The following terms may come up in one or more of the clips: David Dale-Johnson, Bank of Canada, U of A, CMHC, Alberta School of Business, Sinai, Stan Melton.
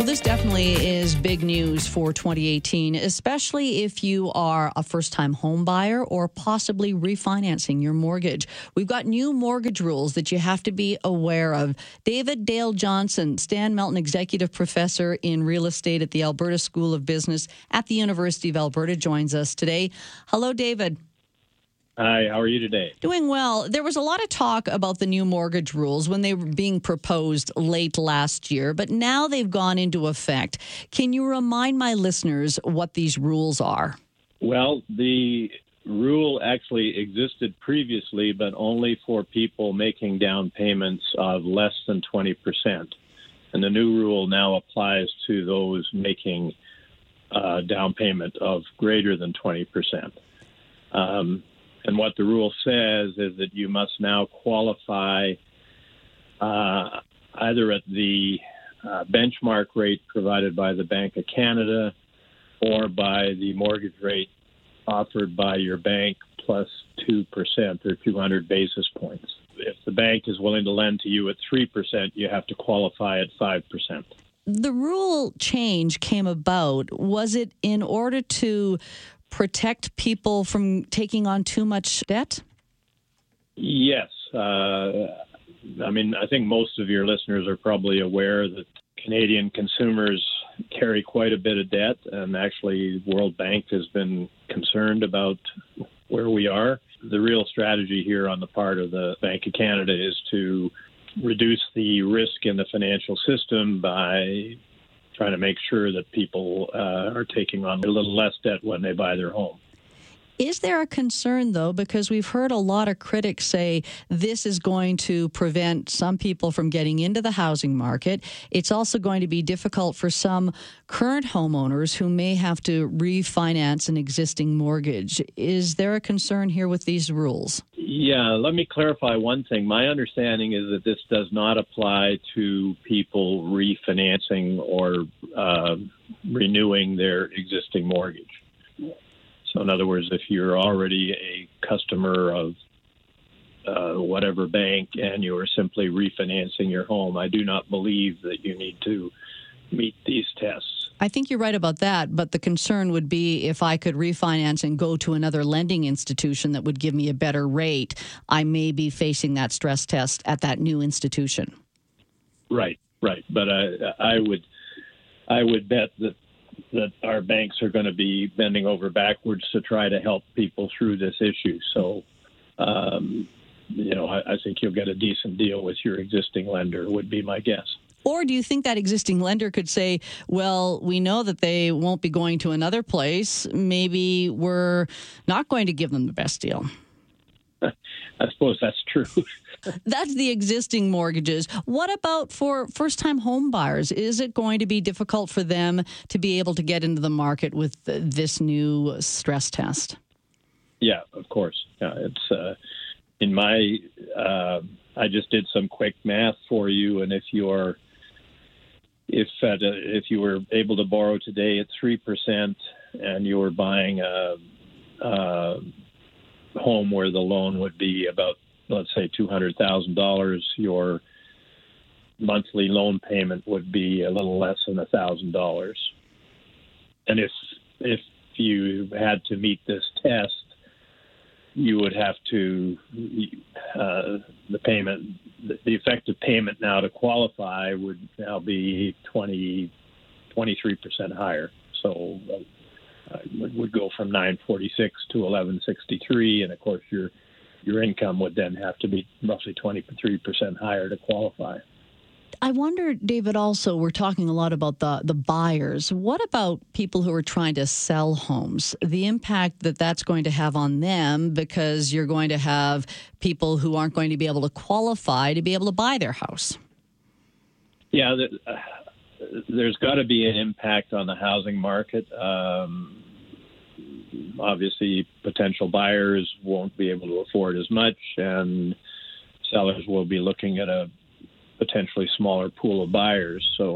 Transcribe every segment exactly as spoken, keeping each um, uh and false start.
This definitely is big news for twenty eighteen, especially if you are a first-time home buyer or possibly refinancing your mortgage. We've got new mortgage rules that you have to be aware of. David Dale-Johnson, Stan Melton Executive Professor in Real Estate at the Alberta School of Business at the University of Alberta, joins us today. Hello, David. Hi, how are you today? Doing well. There was a lot of talk about the new mortgage rules when they were being proposed late last year, but now they've gone into effect. Can you remind my listeners what these rules are? Well, the rule actually existed previously, but only for people making down payments of less than twenty percent. And the new rule now applies to those making uh, down payment of greater than twenty percent. Um And what the rule says is that you must now qualify uh, either at the uh, benchmark rate provided by the Bank of Canada or by the mortgage rate offered by your bank plus two percent or two hundred basis points. If the bank is willing to lend to you at three percent, you have to qualify at five percent. The rule change came about, was it in order to protect people from taking on too much debt? Yes. Uh, I mean, I think most of your listeners are probably aware that Canadian consumers carry quite a bit of debt, and actually World Bank has been concerned about where we are. The real strategy here on the part of the Bank of Canada is to reduce the risk in the financial system by trying to make sure that people uh, are taking on a little less debt when they buy their home. Is there a concern, though, because we've heard a lot of critics say this is going to prevent some people from getting into the housing market. It's also going to be difficult for some current homeowners who may have to refinance an existing mortgage. Is there a concern here with these rules? Yeah, let me clarify one thing. My understanding is that this does not apply to people refinancing or uh, renewing their existing mortgage. So in other words, if you're already a customer of uh, whatever bank and you are simply refinancing your home, I do not believe that you need to meet these tests. I think you're right about that, but the concern would be if I could refinance and go to another lending institution that would give me a better rate, I may be facing that stress test at that new institution. Right, right. But I, I would, I would bet that that our banks are going to be bending over backwards to try to help people through this issue. So, um, you know, I, I think you'll get a decent deal with your existing lender, would be my guess. Or do you think that existing lender could say, well, we know that they won't be going to another place. Maybe we're not going to give them the best deal. I suppose that's true. That's the existing mortgages. What about for first-time home buyers? Is it going to be difficult for them to be able to get into the market with this new stress test? Yeah, of course. Yeah, it's uh, in my. Uh, I just did some quick math for you, and if you're, if uh, if you were able to borrow today at three percent, and you were buying a. a home where the loan would be about, let's say, two hundred thousand dollars, your monthly loan payment would be a little less than one thousand dollars. And if if you had to meet this test, you would have to, uh, the payment, the effective payment now to qualify would now be twenty, twenty-three percent higher. So uh, Uh, would, would go from nine forty-six to eleven sixty-three, and of course your your income would then have to be roughly twenty-three percent higher to qualify. I wonder, David, also, we're talking a lot about the, the buyers. What about people who are trying to sell homes? The impact that that's going to have on them, because you're going to have people who aren't going to be able to qualify to be able to buy their house. Yeah, the, uh, there's got to be an impact on the housing market. Um, obviously, potential buyers won't be able to afford as much, and sellers will be looking at a potentially smaller pool of buyers. So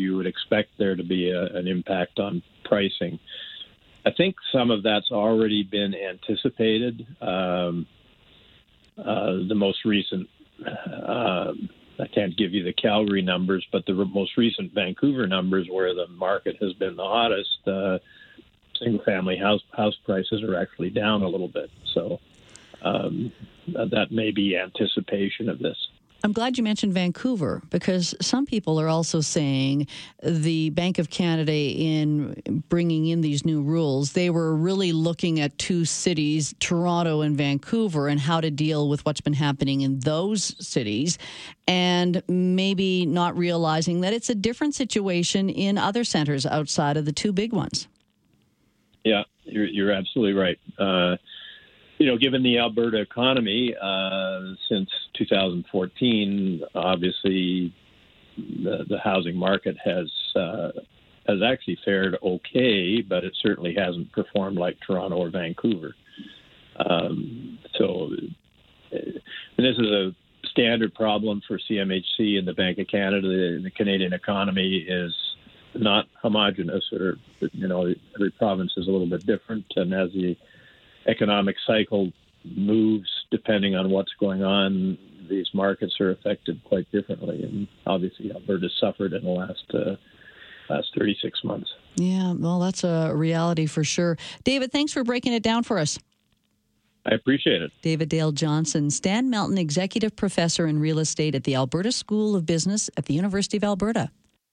you would expect there to be a, an impact on pricing. I think some of that's already been anticipated. Um, uh, the most recent, uh, I can't give you the Calgary numbers, but the re- most recent Vancouver numbers, where the market has been the hottest, uh, single-family house house prices are actually down a little bit. So um, that may be anticipation of this. I'm glad you mentioned Vancouver, because some people are also saying the Bank of Canada, in bringing in these new rules, they were really looking at two cities, Toronto and Vancouver, and how to deal with what's been happening in those cities, and maybe not realizing that it's a different situation in other centers outside of the two big ones. Yeah, you're, you're absolutely right. Uh, You know, given the Alberta economy uh, since two thousand fourteen, obviously the, the housing market has uh, has actually fared okay, but it certainly hasn't performed like Toronto or Vancouver. Um, so, and this is a standard problem for C M H C and the Bank of Canada. The, the Canadian economy is not homogenous, or you know, every province is a little bit different, and as the economic cycle moves depending on what's going on, these markets are affected quite differently. And obviously Alberta suffered in the last uh, last thirty-six months. Yeah, well, that's a reality for sure. David, thanks for breaking it down for us. I appreciate it. David Dale-Johnson, Stan Melton, Executive Professor in Real Estate at the Alberta School of Business at the University of Alberta.